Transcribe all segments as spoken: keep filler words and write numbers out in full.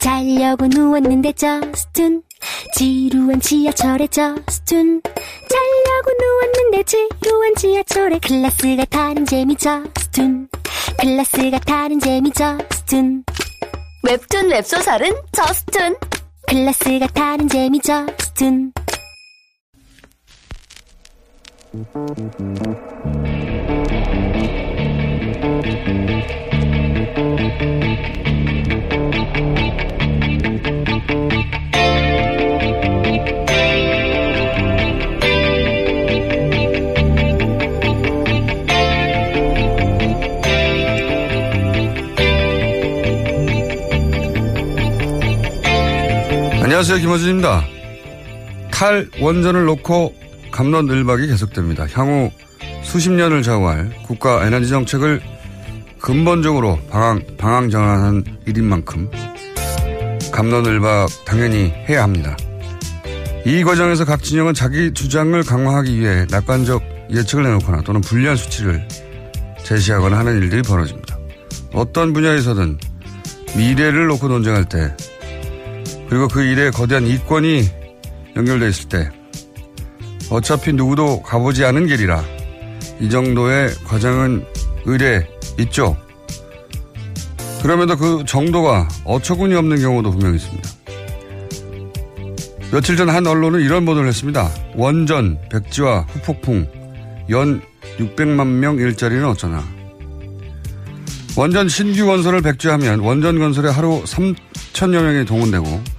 자려고 누웠는데 저스툰, 지루한 지하철에 저스툰. 자려고 누웠는데 지루한 지하철에 클래스가 다른 재미 저스툰, 클래스가 다른 재미 저스툰. 웹툰 웹소설은 저스툰, 클래스가 다른 재미 저스툰. 안녕하세요. 김은지입니다. 탈 원전을 놓고 갑론을박이 계속됩니다. 향후 수십 년을 좌우할 국가 에너지 정책을 근본적으로 방향, 방향 전환한 일인 만큼 갑론을박 당연히 해야 합니다. 이 과정에서 각 진영은 자기 주장을 강화하기 위해 낙관적 예측을 내놓거나 또는 불리한 수치를 제시하거나 하는 일들이 벌어집니다. 어떤 분야에서든 미래를 놓고 논쟁할 때, 그리고 그 일에 거대한 이권이 연결되어 있을 때, 어차피 누구도 가보지 않은 길이라 이 정도의 과정은 의례 있죠. 그럼에도 그 정도가 어처구니 없는 경우도 분명히 있습니다. 며칠 전 한 언론은 이런 보도를 했습니다. 원전, 백지화, 후폭풍, 연 육백만 명 일자리는 어쩌나. 원전 신규 건설을 백지화하면 원전 건설에 하루 삼천여 명이 동원되고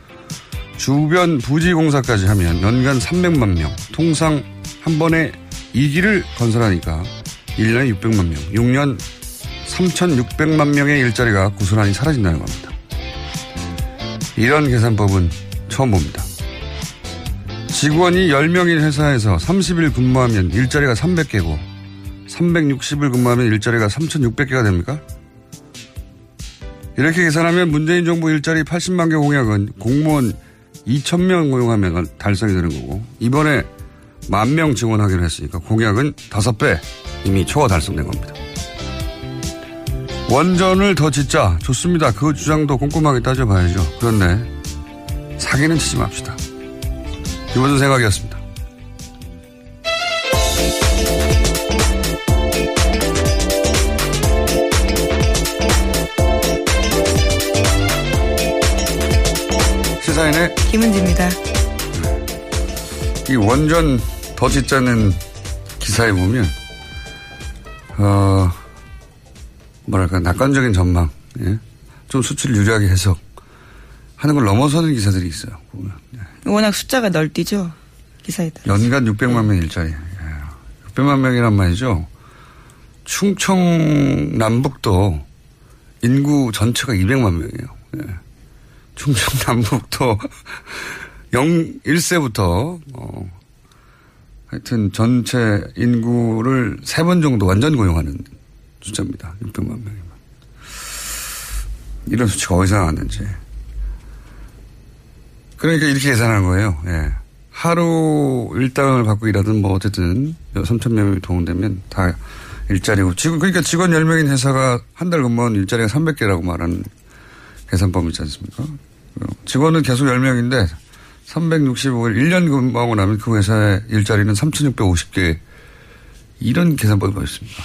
주변 부지 공사까지 하면 연간 삼백만 명, 통상 한 번에 두 기를 건설하니까 일 년에 육백만 명, 육 년 삼천육백만 명의 일자리가 고스란히 사라진다는 겁니다. 이런 계산법은 처음 봅니다. 직원이 열 명인 회사에서 삼십 일 근무하면 일자리가 삼백 개고 삼백육십 일 근무하면 일자리가 삼천육백 개가 됩니까? 이렇게 계산하면 문재인 정부 일자리 팔십만 개 공약은 공무원 이천 명 고용하면 달성이 되는 거고, 이번에 만 명 지원하기로 했으니까 공약은 다섯 배 이미 초과 달성된 겁니다. 원전을 더 짓자, 좋습니다. 그 주장도 꼼꼼하게 따져봐야죠. 그런데 사기는 치지 맙시다. 이번 생각이었습니다. 사인의 김은지입니다. 이 원전 더 짓자는 기사에 보면 어 뭐랄까 낙관적인 전망, 예? 좀 수치를 유리하게 해석하는 걸 넘어서는 기사들이 있어요. 보면. 예. 워낙 숫자가 널뛰죠. 기사에 따라서. 연간 육백만 명 일자리. 예. 육백만 명이란 말이죠. 충청남북도 인구 전체가 이백만 명이에요. 예. 충청남북도 영 일 세부터 어, 하여튼 전체 인구를 세 번 정도 완전 고용하는 숫자입니다. 육백만 명이면. 이런 수치가 어디서 나왔는지. 그러니까 이렇게 계산한 거예요. 예. 하루 일당을 받고 일하든 뭐 어쨌든 삼천여 명이 동원되면 다 일자리고. 지금 그러니까 직원 열 명인 회사가 한 달 근무한 일자리가 삼백 개라고 말하는 계산법이 있지 않습니까? 직원은 계속 열 명인데 삼백육십오 일 일 년 근무하고 나면 그 회사의 일자리는 삼천육백오십 개. 이런 계산법이 있습니다.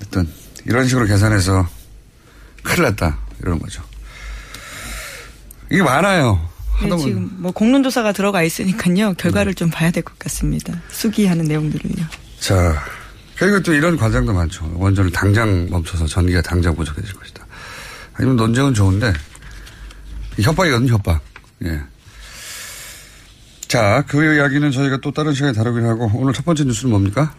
일단 이런 식으로 계산해서 큰일 났다 이러는 거죠. 이게 많아요. 네, 지금 뭐 공론조사가 들어가 있으니까요. 결과를 네. 좀 봐야 될 것 같습니다. 수기하는 내용들은요. 자, 그리고 또 이런 과장도 많죠. 원전을 당장 멈춰서 전기가 당장 부족해질 것이다. 아니면 논쟁은 좋은데 협박이거든요. 협박. 예. 자, 그 이야기는 저희가 또 다른 시간에 다루기로 하고 오늘 첫 번째 뉴스는 뭡니까?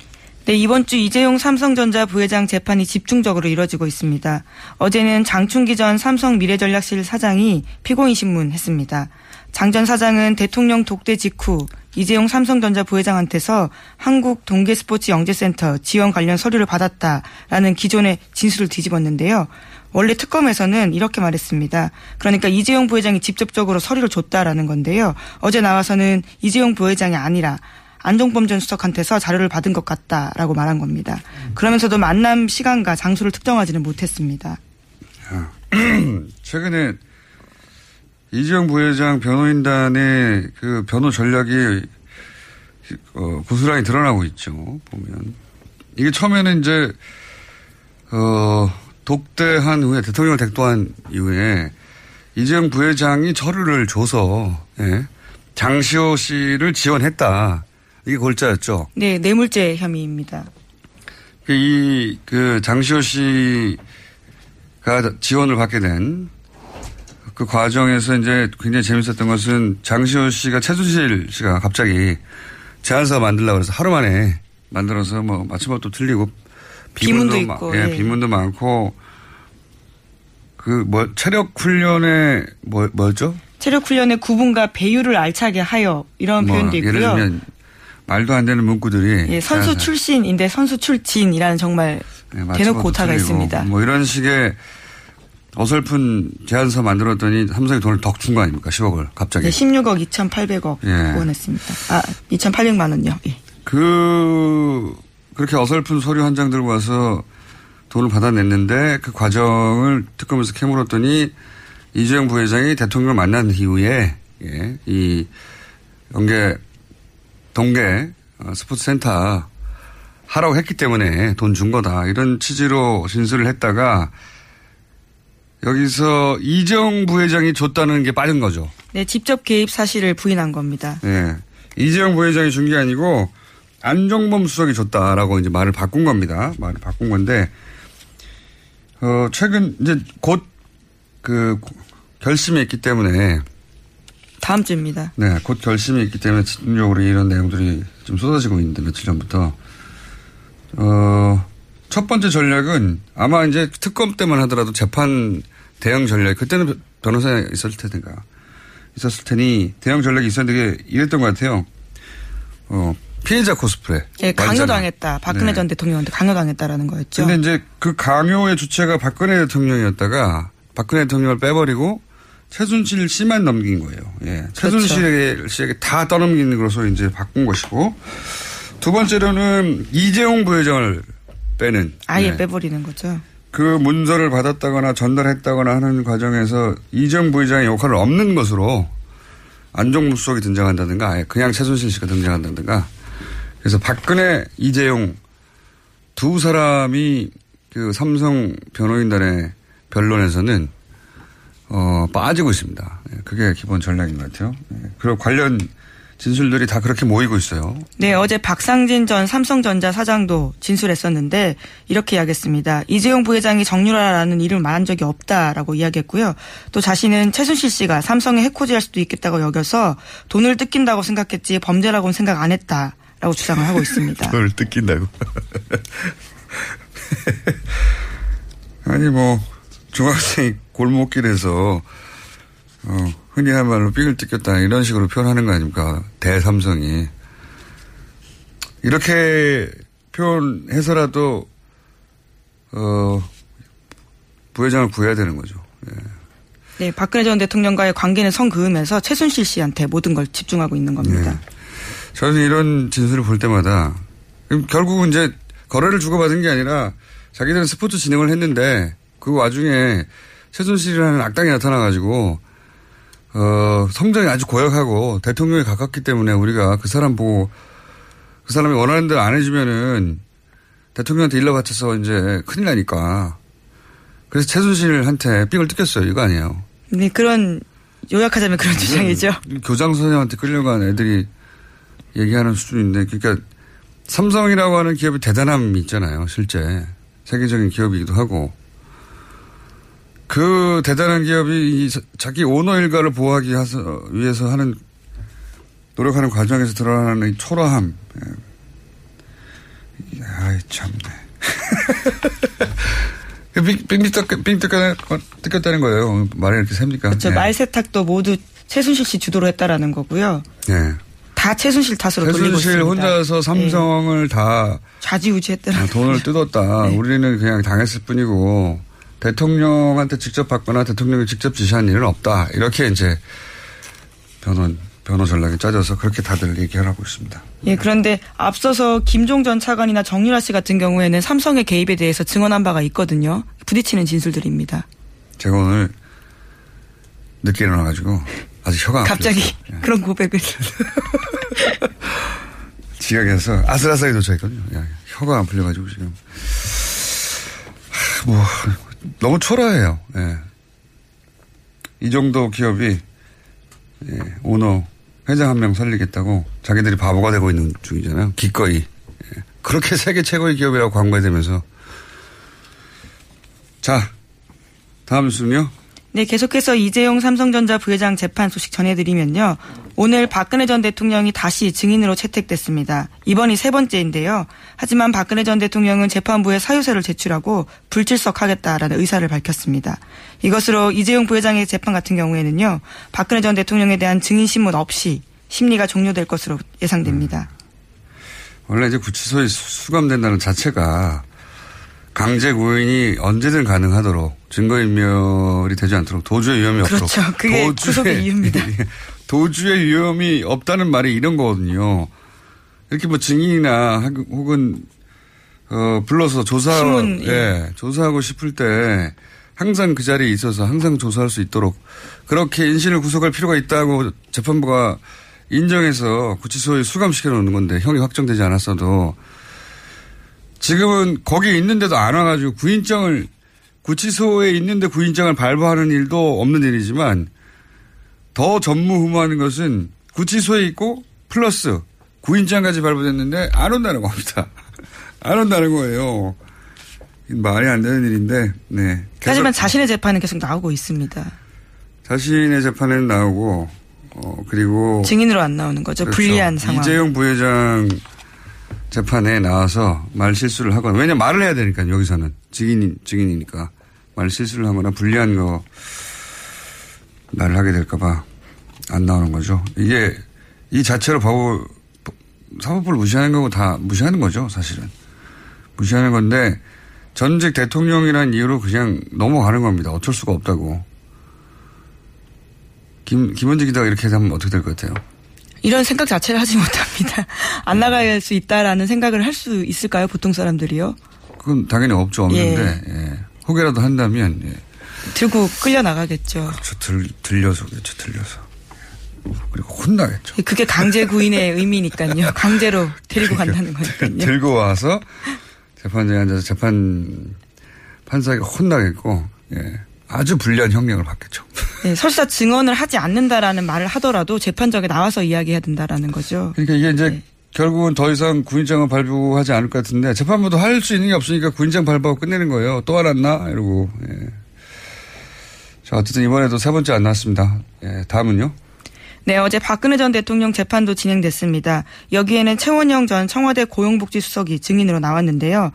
네, 이번 주 이재용 삼성전자 부회장 재판이 집중적으로 이뤄지고 있습니다. 어제는 장충기 전 삼성 미래전략실 사장이 피고인 신문했습니다. 장 전 사장은 대통령 독대 직후 이재용 삼성전자 부회장한테서 한국 동계스포츠 영재센터 지원 관련 서류를 받았다라는 기존의 진술을 뒤집었는데요. 원래 특검에서는 이렇게 말했습니다. 그러니까 이재용 부회장이 직접적으로 서류를 줬다라는 건데요. 어제 나와서는 이재용 부회장이 아니라 안종범 전 수석한테서 자료를 받은 것 같다라고 말한 겁니다. 그러면서도 만남 시간과 장소를 특정하지는 못했습니다. 야, 최근에 이재용 부회장 변호인단의 그 변호 전략이 어, 고스란히 드러나고 있죠. 보면 이게 처음에는 이제 어, 독대한 후에 대통령을 댁도한 이후에 이재용 부회장이 서류를 줘서 예, 장시호 씨를 지원했다. 이게 골자였죠. 네, 뇌물죄 혐의입니다. 이 그 장시호 씨가 지원을 받게 된 그 과정에서 이제 굉장히 재밌었던 것은 장시호 씨가 최순실 씨가 갑자기 제안서 만들려고 해서 하루 만에 만들어서 뭐 맞춤법도 틀리고 비문도, 비문도 있고, 마, 예, 네. 비문도 많고 그 뭐 체력 훈련에 뭐 뭐죠? 체력 훈련의 구분과 배율을 알차게 하여 이런 뭐, 표현도 있고요. 예를 들면 말도 안 되는 문구들이. 예, 선수 출신인데 선수 출진이라는 정말 예, 대놓고 오타가 있습니다. 뭐 이런 식의 어설픈 제안서 만들었더니 삼성이 돈을 덕 준 거 아닙니까? 십억을 갑자기. 네, 십육억 이천팔백억 예. 원했습니다. 아, 이천팔백만 원요. 예. 그 그렇게 어설픈 서류 한 장 들고 와서 돈을 받아냈는데 그 과정을 특검에서 캐물었더니 이재용 부회장이 대통령을 만난 이후에 예, 이 연계 동계 스포츠센터 하라고 했기 때문에 돈 준 거다. 이런 취지로 진술을 했다가 여기서 이재용 부회장이 줬다는 게 빠진 거죠. 네. 직접 개입 사실을 부인한 겁니다. 네. 이재용 부회장이 준 게 아니고 안종범 수석이 줬다라고 이제 말을 바꾼 겁니다. 말을 바꾼 건데 어, 최근 이제 곧 그 결심이 있기 때문에 다음 주입니다. 네, 곧 결심이 있기 때문에 집중적으로 이런 내용들이 좀 쏟아지고 있는데 며칠 전부터 어, 첫 번째 전략은 아마 이제 특검 때만 하더라도 재판 대응 전략 그때는 변호사 있었을 테니까 있었을 테니 대응 전략이 있었는데 이랬던 것 같아요. 어, 피해자 코스프레. 네, 강요당했다. 박근혜 네. 전 대통령한테 강요당했다라는 거였죠. 근데 이제 그 강요의 주체가 박근혜 대통령이었다가 박근혜 대통령을 빼버리고. 최순실 씨만 넘긴 거예요. 예. 그렇죠. 최순실 씨에게 다 떠넘기는 것으로 이제 바꾼 것이고. 두 번째로는 이재용 부회장을 빼는. 아예 예. 빼버리는 거죠. 그 문서를 받았다거나 전달했다거나 하는 과정에서 이재용 부회장의 역할을 없는 것으로 안종범 수석이 등장한다든가 아예 그냥 최순실 씨가 등장한다든가. 그래서 박근혜, 이재용 두 사람이 그 삼성 변호인단의 변론에서는 어, 빠지고 있습니다. 그게 기본 전략인 것 같아요. 그리고 관련 진술들이 다 그렇게 모이고 있어요. 네, 어제 박상진 전 삼성전자 사장도 진술했었는데 이렇게 이야기했습니다. 이재용 부회장이 정유라라는 이름을 말한 적이 없다라고 이야기했고요. 또 자신은 최순실 씨가 삼성의 해코지할 수도 있겠다고 여겨서 돈을 뜯긴다고 생각했지 범죄라고는 생각 안 했다라고 주장을 하고 있습니다. 돈을 뜯긴다고. 아니 뭐 중학생이 골목길에서 어, 흔히 한 말로 삥을 뜯겼다 이런 식으로 표현하는 거 아닙니까? 대삼성이. 이렇게 표현해서라도 어, 부회장을 구해야 되는 거죠. 예. 네, 박근혜 전 대통령과의 관계는 선 그으면서 최순실 씨한테 모든 걸 집중하고 있는 겁니다. 네. 저는 이런 진술을 볼 때마다 결국은 이제 거래를 주고받은 게 아니라 자기들은 스포츠 진행을 했는데 그 와중에 최순실이라는 악당이 나타나가지고 어, 성장이 아주 고약하고 대통령에 가깝기 때문에 우리가 그 사람 보고 그 사람이 원하는 대로 안 해주면은 대통령한테 일러 바쳐서 이제 큰일 나니까. 그래서 최순실한테 삥을 뜯겼어요. 이거 아니에요. 네, 그런, 요약하자면 그런 주장이죠. 교장 선생님한테 끌려간 애들이 얘기하는 수준인데, 그러니까 삼성이라고 하는 기업이 대단함이 있잖아요. 실제. 세계적인 기업이기도 하고. 그 대단한 기업이 자기 오너 일가를 보호하기 위해서 하는, 노력하는 과정에서 드러나는 이 초라함. 아이, 참네. 빙빙뜯겼다는 거예요. 말이 이렇게 셉니까? 그렇죠. 네. 말세탁도 모두 최순실 씨 주도로 했다라는 거고요. 네. 다 최순실 탓으로 최순실 돌리고 있습니다. 최순실 혼자서 삼성을 네. 다 좌지우지했다는 돈을 뜯었다. 네. 우리는 그냥 당했을 뿐이고 대통령한테 직접 받거나 대통령이 직접 지시한 일은 없다. 이렇게 이제 변호 변호 전략이 짜져서 그렇게 다들 얘기를 하고 있습니다. 예, 그런데 앞서서 김종 전 차관이나 정유라 씨 같은 경우에는 삼성의 개입에 대해서 증언한 바가 있거든요. 부딪히는 진술들입니다. 제가 오늘 늦게 일어나가지고 아직 혀가 안 갑자기 풀렸어요. 그런 고백을. 지각해서 아슬아슬하게 도착했거든요. 야, 혀가 안 풀려가지고 지금. 하, 뭐 너무 초라해요. 예. 이 정도 기업이 예, 오너. 회장 한 명 살리겠다고 자기들이 바보가 되고 있는 중이잖아요. 기꺼이. 그렇게 세계 최고의 기업이라고 광고되면서. 자, 다음 뉴스는요. 네, 계속해서 이재용 삼성전자 부회장 재판 소식 전해드리면요. 오늘 박근혜 전 대통령이 다시 증인으로 채택됐습니다. 이번이 세 번째인데요. 하지만 박근혜 전 대통령은 재판부에 사유서를 제출하고 불출석하겠다라는 의사를 밝혔습니다. 이것으로 이재용 부회장의 재판 같은 경우에는요. 박근혜 전 대통령에 대한 증인 신문 없이 심리가 종료될 것으로 예상됩니다. 음. 원래 이제 구치소에 수감된다는 자체가 강제 구인이 언제든 가능하도록 증거인멸이 되지 않도록 도주의 위험이 그렇죠. 없도록. 그렇죠. 그게 도주의, 구속의 이유입니다. 도주의 위험이 없다는 말이 이런 거거든요. 이렇게 뭐 증인이나 혹은 어 불러서 조사, 신문, 예. 예, 조사하고 싶을 때 항상 그 자리에 있어서 항상 조사할 수 있도록 그렇게 인신을 구속할 필요가 있다고 재판부가 인정해서 구치소에 수감시켜 놓는 건데 형이 확정되지 않았어도 지금은 거기 있는데도 안 와가지고 구인장을 구치소에 있는데 구인장을 발부하는 일도 없는 일이지만 더 전무후무하는 것은 구치소에 있고 플러스 구인장까지 발부됐는데 안 온다는 겁니다. 안 온다는 거예요. 말이 안 되는 일인데. 네. 하지만 자신의 재판은 계속 나오고 있습니다. 자신의 재판은 나오고 어, 그리고 증인으로 안 나오는 거죠. 그렇죠. 불리한 상황. 이재용 부회장. 재판에 나와서 말 실수를 하거나, 왜냐 말을 해야 되니까, 여기서는. 증인, 증인이니까. 말 실수를 하거나 불리한 거, 말을 하게 될까봐 안 나오는 거죠. 이게, 이 자체로 법을, 사법부를 무시하는 거고 다 무시하는 거죠, 사실은. 무시하는 건데, 전직 대통령이라는 이유로 그냥 넘어가는 겁니다. 어쩔 수가 없다고. 김, 김은지 기자가 이렇게 하면 어떻게 될 것 같아요? 이런 생각 자체를 하지 못합니다. 안 나갈 수 있다라는 생각을 할 수 있을까요? 보통 사람들이요. 그건 당연히 없죠. 없는데 예. 예. 혹여라도 한다면. 예. 들고 끌려나가겠죠. 그렇죠. 들, 들려서 그렇죠. 들려서. 그리고 혼나겠죠. 그게 강제 구인의 의미니까요. 강제로 데리고 간다는 거니까요. 들고 와서 재판장에 앉아서 재판 판사에게 혼나겠고. 예. 아주 불리한 형량을 받겠죠. 네, 설사 증언을 하지 않는다라는 말을 하더라도 재판장에 나와서 이야기해야 된다라는 거죠. 그러니까 이게 이제 네. 결국은 더 이상 구인장을 발부하지 않을 것 같은데 재판부도 할 수 있는 게 없으니까 구인장 발부하고 끝내는 거예요. 또 안 왔나? 이러고. 예. 자, 어쨌든 이번에도 세 번째 안 나왔습니다. 예, 다음은요? 네, 어제 박근혜 전 대통령 재판도 진행됐습니다. 여기에는 최원영 전 청와대 고용복지수석이 증인으로 나왔는데요.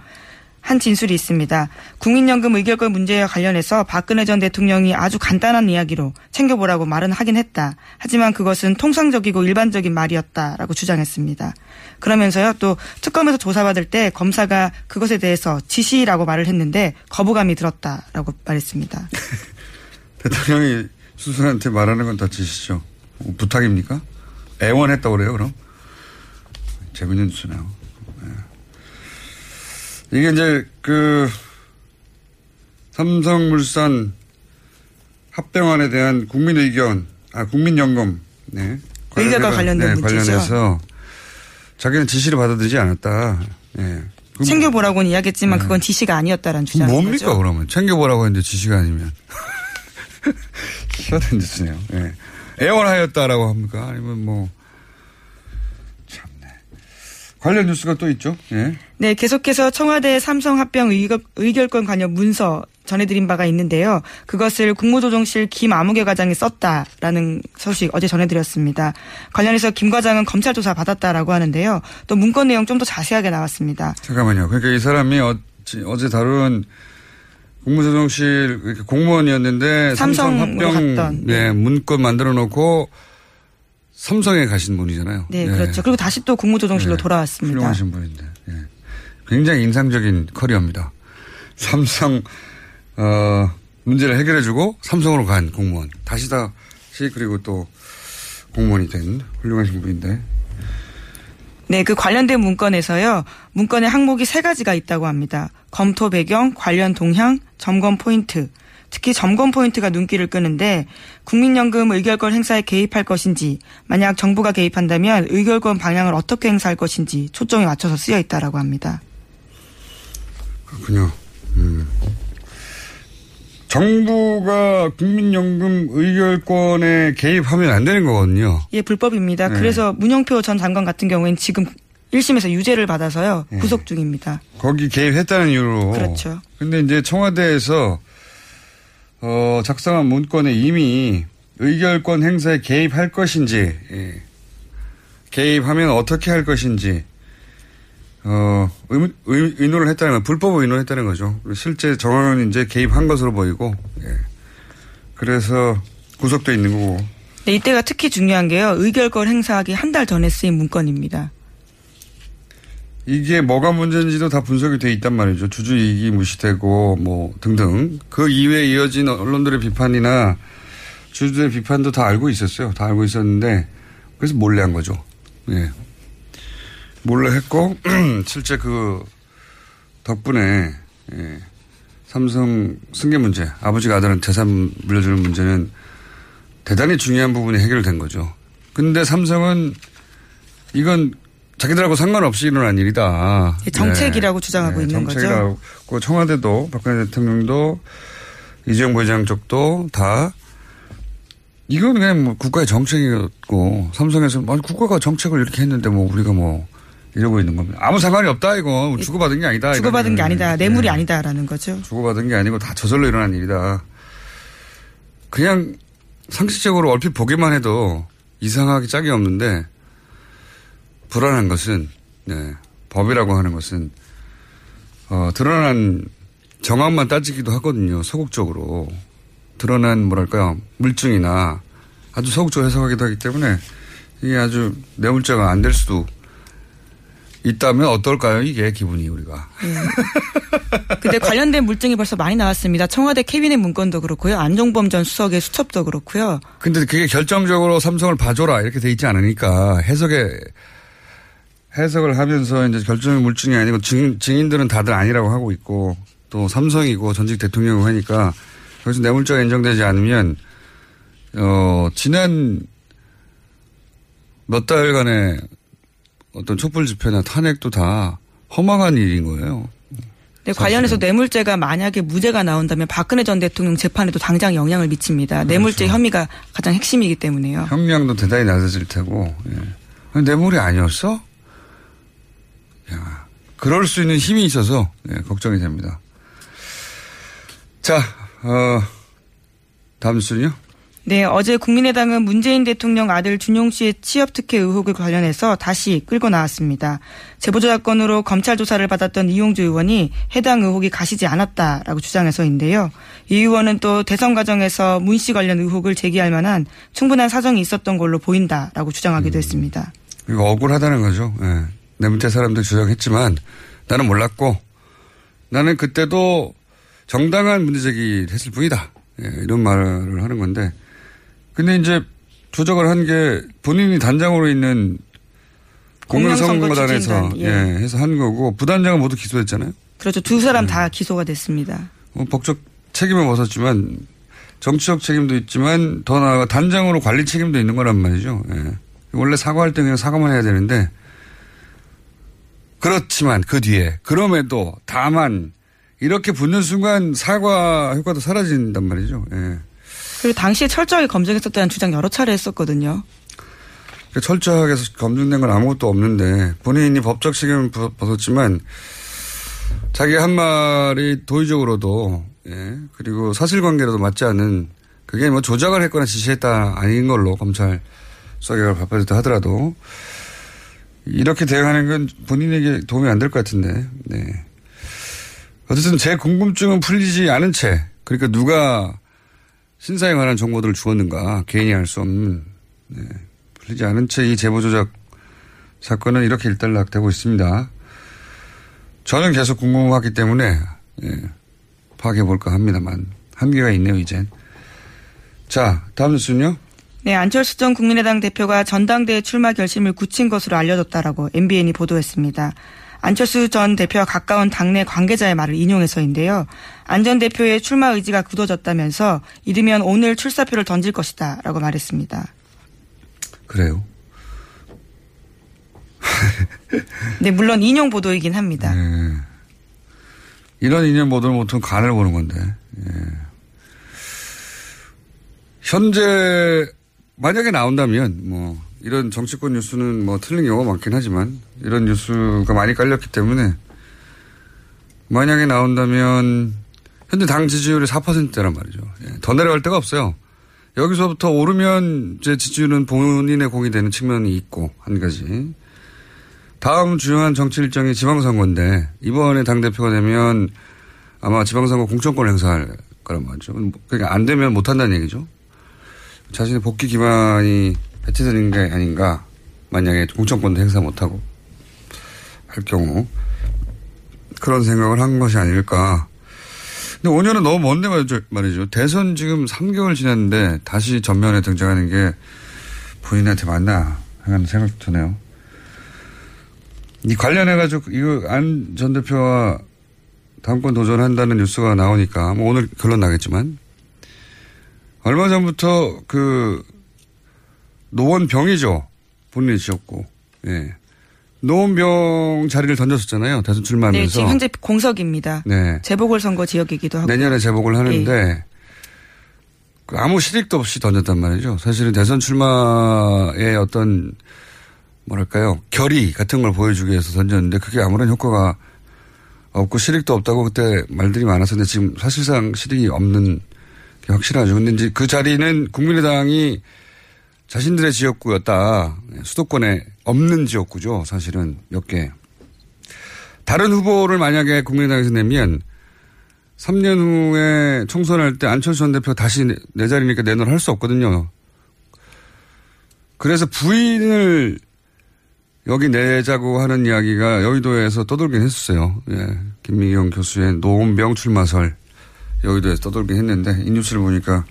한 진술이 있습니다. 국민연금 의결권 문제와 관련해서 박근혜 전 대통령이 아주 간단한 이야기로 챙겨보라고 말은 하긴 했다. 하지만 그것은 통상적이고 일반적인 말이었다라고 주장했습니다. 그러면서요 또 특검에서 조사받을 때 검사가 그것에 대해서 지시라고 말을 했는데 거부감이 들었다라고 말했습니다. 대통령이 수순한테 말하는 건 다 지시죠. 부탁입니까? 애원했다고 그래요, 그럼? 재밌는 뉴스네요. 네. 이게 이제 그 삼성물산 합병안에 대한 국민의견, 아 국민연금, 네. 의결과 관련된 네, 문제죠. 관련해서 자기는 지시를 받아들이지 않았다. 네. 챙겨보라고는 이야기했지만 네. 그건 지시가 아니었다라는 주장인 거죠. 뭡니까 그러면? 챙겨보라고 했는데 지시가 아니면. 기가 된 짓이네요. 네. 애원하였다라고 합니까? 아니면 뭐. 참네. 관련 뉴스가 또 있죠. 네, 네 계속해서 청와대 삼성 합병 의결권 관련 문서 전해드린 바가 있는데요. 그것을 국무조정실 김아무개 과장이 썼다라는 소식 어제 전해드렸습니다. 관련해서 김 과장은 검찰 조사 받았다라고 하는데요. 또 문건 내용 좀 더 자세하게 나왔습니다. 잠깐만요. 그러니까 이 사람이 어제 다룬 국무조정실 공무원이었는데 삼성 합병 네, 문건 만들어 놓고 삼성에 가신 분이잖아요. 네, 네. 그렇죠. 그리고 다시 또 국무조정실로 네, 돌아왔습니다. 훌륭하신 분인데. 네. 굉장히 인상적인 커리어입니다. 삼성 어, 문제를 해결해주고 삼성으로 간 공무원. 다시 다시 그리고 또 공무원이 된 훌륭하신 분인데. 네, 그 관련된 문건에서요. 문건의 항목이 세 가지가 있다고 합니다. 검토 배경, 관련 동향, 점검 포인트. 특히 점검 포인트가 눈길을 끄는데 국민연금 의결권 행사에 개입할 것인지 만약 정부가 개입한다면 의결권 방향을 어떻게 행사할 것인지 초점이 맞춰서 쓰여 있다라고 합니다. 그렇군요. 음. 정부가 국민연금 의결권에 개입하면 안 되는 거거든요. 예, 불법입니다. 네. 그래서 문영표 전 장관 같은 경우에는 지금 일 심에서 유죄를 받아서요. 네. 구속 중입니다. 거기 개입했다는 이유로. 그렇죠. 근데 이제 청와대에서 어, 작성한 문건에 이미 의결권 행사에 개입할 것인지, 예. 개입하면 어떻게 할 것인지, 어, 의, 의, 의논을 했다는 거, 불법을 의논했다는 거죠. 실제 정황은 이제 개입한 것으로 보이고, 예. 그래서 구속돼 있는 거고. 네, 이때가 특히 중요한 게요. 의결권 행사하기 한 달 전에 쓰인 문건입니다. 이게 뭐가 문제인지도 다 분석이 돼 있단 말이죠. 주주 이익이 무시되고 뭐 등등. 그 이외에 이어진 언론들의 비판이나 주주들의 비판도 다 알고 있었어요. 다 알고 있었는데 그래서 몰래 한 거죠. 예. 몰래 했고 실제 그 덕분에 예. 삼성 승계 문제, 아버지가 아들한테 재산 물려주는 문제는 대단히 중요한 부분이 해결된 거죠. 근데 삼성은 이건 자기들하고 상관없이 일어난 일이다. 정책이라고 네. 주장하고 네. 있는 정책이라고 거죠. 정책이라고 청와대도 박근혜 대통령도 이재용 부회장 쪽도 다 이건 그냥 뭐 국가의 정책이었고 삼성에서는 아니 국가가 정책을 이렇게 했는데 뭐 우리가 뭐 이러고 있는 겁니다. 아무 상관이 없다 이건 주고받은 게 아니다. 주고받은 이거는. 게 아니다. 뇌물이 네. 아니다라는 거죠. 주고받은 게 아니고 다 저절로 일어난 일이다. 그냥 상식적으로 얼핏 보기만 해도 이상하게 짝이 없는데 불안한 것은 네, 법이라고 하는 것은 어, 드러난 정황만 따지기도 하거든요. 소극적으로. 드러난 뭐랄까요. 물증이나 아주 소극적으로 해석하기도 하기 때문에 이게 아주 뇌물죄가 안 될 수도 있다면 어떨까요? 이게 기분이 우리가. 그런데 네. 관련된 물증이 벌써 많이 나왔습니다. 청와대 캐비넷 문건도 그렇고요. 안종범 전 수석의 수첩도 그렇고요. 근데 그게 결정적으로 삼성을 봐줘라 이렇게 돼 있지 않으니까 해석에. 해석을 하면서 이제 결정의 물증이 아니고 증, 증인들은 다들 아니라고 하고 있고 또 삼성이고 전직 대통령이고 하니까 여기서 뇌물죄가 인정되지 않으면 어 지난 몇 달간의 어떤 촛불 집회나 탄핵도 다 허망한 일인 거예요. 네, 관련해서 뇌물죄가 만약에 무죄가 나온다면 박근혜 전 대통령 재판에도 당장 영향을 미칩니다. 그렇죠. 뇌물죄 혐의가 가장 핵심이기 때문에요. 형량도 대단히 낮아질 테고 예. 뇌물이 아니었어? 야, 그럴 수 있는 힘이 있어서 네, 걱정이 됩니다. 자, 어, 다음 순요. 네, 어제 국민의당은 문재인 대통령 아들 준용 씨의 취업 특혜 의혹을 관련해서 다시 끌고 나왔습니다. 제보자 건으로 검찰 조사를 받았던 이용주 의원이 해당 의혹이 가시지 않았다라고 주장해서인데요. 이 의원은 또 대선 과정에서 문 씨 관련 의혹을 제기할 만한 충분한 사정이 있었던 걸로 보인다라고 주장하기도 음, 했습니다. 이거 억울하다는 거죠. 예. 네. 내 밑에 사람들 주장했지만 나는 몰랐고 나는 그때도 정당한 문제제기를 했을 뿐이다. 예, 이런 말을 하는 건데 근데 이제 조작을 한 게 본인이 단장으로 있는 공영선거단에서 예. 예, 해서 한 거고 부단장은 모두 기소됐잖아요. 그렇죠. 두 사람 네. 다 기소가 됐습니다. 어, 법적 책임을 벗었지만 정치적 책임도 있지만 더 나아가 단장으로 관리 책임도 있는 거란 말이죠. 예. 원래 사과할 때 그냥 사과만 해야 되는데 그렇지만 그 뒤에 그럼에도 다만 이렇게 붙는 순간 사과 효과도 사라진단 말이죠. 예. 그리고 당시에 철저하게 검증했었다는 주장 여러 차례 했었거든요. 철저하게 검증된 건 아무것도 없는데 본인이 법적 책임을 벗었지만 자기 한 말이 도의적으로도 예, 그리고 사실관계로도 맞지 않은 그게 뭐 조작을 했거나 지시했다 아닌 걸로 검찰 수사결과를 발표했다 하더라도 이렇게 대응하는 건 본인에게 도움이 안 될 것 같은데 네. 어쨌든 제 궁금증은 풀리지 않은 채 그러니까 누가 신사에 관한 정보들을 주었는가 개인이 알 수 없는 네. 풀리지 않은 채 이 제보 조작 사건은 이렇게 일단락되고 있습니다. 저는 계속 궁금하기 때문에 예, 파악해볼까 합니다만 한계가 있네요 이젠. 자 다음 뉴스는요. 네, 안철수 전 국민의당 대표가 전당대회 출마 결심을 굳힌 것으로 알려졌다라고 엠비엔이 보도했습니다. 안철수 전 대표와 가까운 당내 관계자의 말을 인용해서인데요. 안 전 대표의 출마 의지가 굳어졌다면서 이르면 오늘 출사표를 던질 것이다 라고 말했습니다. 그래요. 네, 물론 인용 보도이긴 합니다. 네. 이런 인용 보도는 보통 간을 보는 건데. 예. 현재 만약에 나온다면 뭐 이런 정치권 뉴스는 뭐 틀린 경우가 많긴 하지만 이런 뉴스가 많이 깔렸기 때문에 만약에 나온다면 현재 당 지지율이 사 퍼센트대란 말이죠. 예. 더 내려갈 데가 없어요. 여기서부터 오르면 제 지지율은 본인의 공이 되는 측면이 있고 한 가지. 다음 중요한 정치 일정이 지방선거인데 이번에 당대표가 되면 아마 지방선거 공천권을 행사할 거란 말이죠. 그러니까 안 되면 못한다는 얘기죠. 자신의 복귀 기반이 배치되는 게 아닌가. 만약에 공천권도 행사 못하고 할 경우 그런 생각을 한 것이 아닐까. 근데 오 년은 너무 먼데 말이죠. 대선 지금 삼 개월 지났는데 다시 전면에 등장하는 게 본인한테 맞나 하는 생각도 드네요. 이 관련해가지고 이거 안 전 대표와 당권 도전한다는 뉴스가 나오니까 뭐 오늘 결론 나겠지만 얼마 전부터 그 노원병이죠. 본인이 지었고. 예. 노원병 자리를 던졌었잖아요. 대선 출마하면서. 네, 지금 현재 공석입니다. 네. 재보궐선거 지역이기도 하고. 내년에 재보궐 하는데 네. 아무 실익도 없이 던졌단 말이죠. 사실은 대선 출마의 어떤 뭐랄까요. 결의 같은 걸 보여주기 위해서 던졌는데 그게 아무런 효과가 없고 실익도 없다고 그때 말들이 많았었는데 지금 사실상 실익이 없는 게 확실하죠. 근데 이제 그 자리는 국민의당이 자신들의 지역구였다. 수도권에 없는 지역구죠. 사실은 몇 개. 다른 후보를 만약에 국민의당에서 내면 삼 년 후에 총선할 때 안철수 전 대표 다시 내 자리니까 내놓으라 할 수 없거든요. 그래서 부인을 여기 내자고 하는 이야기가 여의도에서 떠돌긴 했었어요. 예. 김미경 교수의 노원병 출마설 여의도에서 떠돌긴 했는데 이 뉴스를 보니까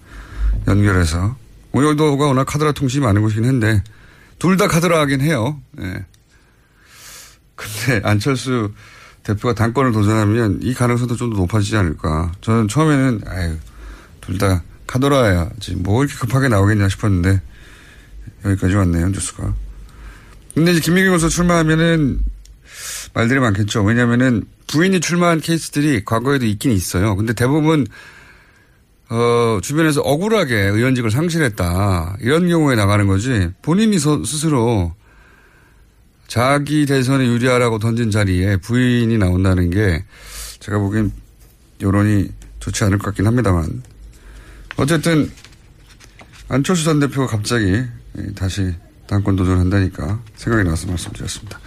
연결해서 여의도가 워낙 카드라 통신이 많은 곳이긴 한데 둘 다 카드라하긴 해요. 예. 근데 안철수 대표가 당권을 도전하면 이 가능성도 좀 더 높아지지 않을까. 저는 처음에는 아유 둘 다 카드라야지 뭐 이렇게 급하게 나오겠냐 싶었는데 여기까지 왔네요 뉴스가. 근데 이제 김민경 교수 출마하면은 말들이 많겠죠. 왜냐면은 부인이 출마한 케이스들이 과거에도 있긴 있어요. 근데 대부분 어 주변에서 억울하게 의원직을 상실했다 이런 경우에 나가는 거지 본인이 서, 스스로 자기 대선에 유리하라고 던진 자리에 부인이 나온다는 게 제가 보기엔 여론이 좋지 않을 것 같긴 합니다만 어쨌든 안철수 전 대표가 갑자기 다시 당권 도전한다니까 생각이 나서 말씀드렸습니다.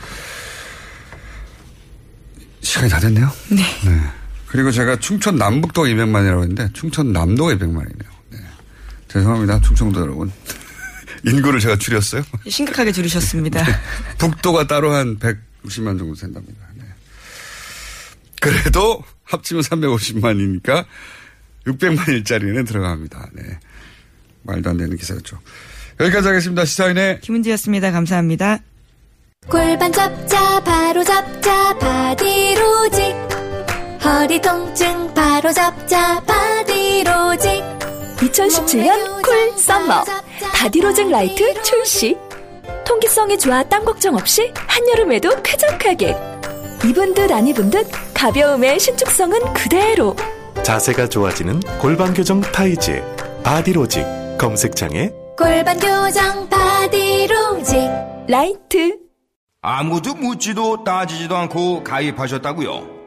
시간이 다 됐네요. 네. 네. 그리고 제가 충천 남북도 이백만이라고 했는데 충천 남도가 이백만이네요. 네. 죄송합니다. 충청도 여러분. 인구를 제가 줄였어요. 심각하게 줄이셨습니다. 네. 북도가 따로 한 백육십만 정도 된답니다. 네. 그래도 합치면 삼백오십만이니까 육백만 일자리는 들어갑니다. 네. 말도 안 되는 기사였죠. 여기까지 하겠습니다. 시사인의 김은지였습니다. 감사합니다. 골반 잡자 바로 잡자 바디로직, 허리 통증 바로 잡자 바디로직, 이천십칠 년 쿨 썸머 바디로직 라이트 출시. 통기성이 좋아 땀 걱정 없이 한여름에도 쾌적하게, 입은 듯 안 입은 듯 가벼움의 신축성은 그대로, 자세가 좋아지는 골반 교정 타이즈 바디로직. 검색창에 골반 교정 바디로직 라이트. 아무도 묻지도 따지지도 않고 가입하셨다고요?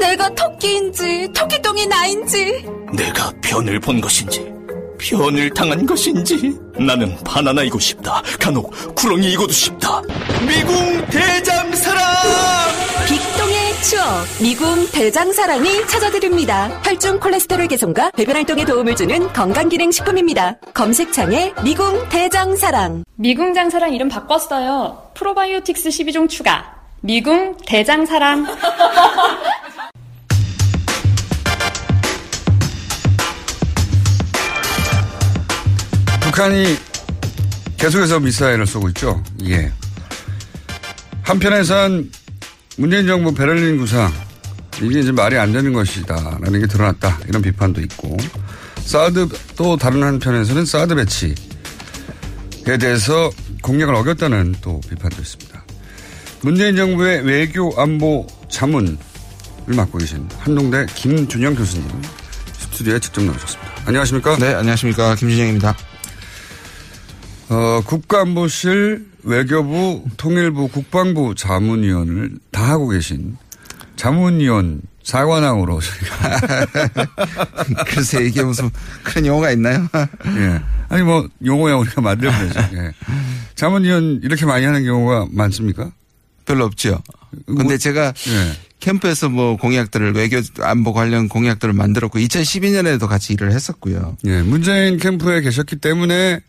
내가 토끼인지 토끼똥이 나인지, 내가 변을 본 것인지 변을 당한 것인지, 나는 바나나이고 싶다. 간혹 구렁이이고도 싶다. 미궁 대장사랑! 빅똥의 추억, 미궁 대장사랑이 찾아드립니다. 혈중 콜레스테롤 개선과 배변활동에 도움을 주는 건강기능식품입니다. 검색창에 미궁 대장사랑. 미궁 장사랑 이름 바꿨어요. 프로바이오틱스 십이 종 추가. 미궁 대장사랑. 북한이 계속해서 미사일을 쏘고 있죠. 예. 한편에선 문재인 정부 베를린 구상, 이게 이제 말이 안 되는 것이다라는 게 드러났다, 이런 비판도 있고, 사드, 또 다른 한편에서는 사드 배치에 대해서 공약을 어겼다는 또 비판도 있습니다. 문재인 정부의 외교 안보 자문을 맡고 계신 한동대 김준형 교수님 스튜디오에 직접 나오셨습니다. 안녕하십니까? 네, 안녕하십니까? 김준형입니다. 어, 국가안보실, 외교부, 통일부, 국방부 자문위원을 다 하고 계신 자문위원 사관왕으로 저희가 글쎄 이게 무슨 그런 용어가 있나요? 예. 아니 뭐 용어야 우리가 만들면 되죠. 예. 자문위원 이렇게 많이 하는 경우가 많습니까? 별로 없죠. 근데 뭐, 제가 네. 캠프에서 뭐 공약들을, 외교 안보 관련 공약들을 만들었고 이천십이 년에도 같이 일을 했었고요. 네. 문재인 캠프에 계셨기 때문에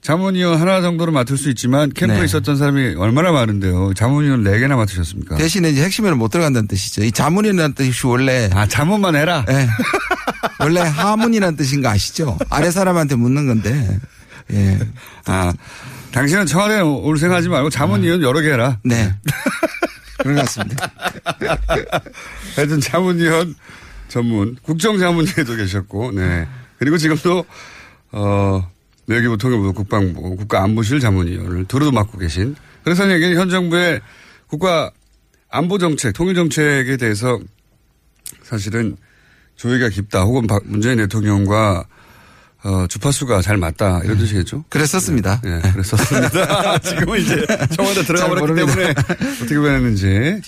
자문위원 하나 정도로 맡을 수 있지만 캠프에 네. 있었던 사람이 얼마나 많은데요. 자문위원 네 개나 맡으셨습니까? 대신에 이제 핵심에는 못 들어간다는 뜻이죠. 이 자문이라는 뜻이 원래. 아, 자문만 해라? 네. 원래 하문이라는 뜻인 거 아시죠? 아래 사람한테 묻는 건데. 예. 아. 당신은 청와대에 올 생각하지 말고 자문위원 여러 개 해라. 네. 그런 것 같습니다. 하여튼 자문위원 전문, 국정자문위에도 계셨고, 네. 그리고 지금도, 어, 외교부, 통일부, 국방부, 국가안보실 자문위원을 두루도 맡고 계신. 그래서 여기는 현 정부의 국가안보정책, 통일정책에 대해서 사실은 조회가 깊다, 혹은 문재인 대통령과 어, 주파수가 잘 맞다, 이런 뜻이겠죠? 그랬었습니다. 예, 네, 네, 그랬었습니다. 지금은 이제 청와대 들어가 버렸기 때문에 어떻게 변했는지.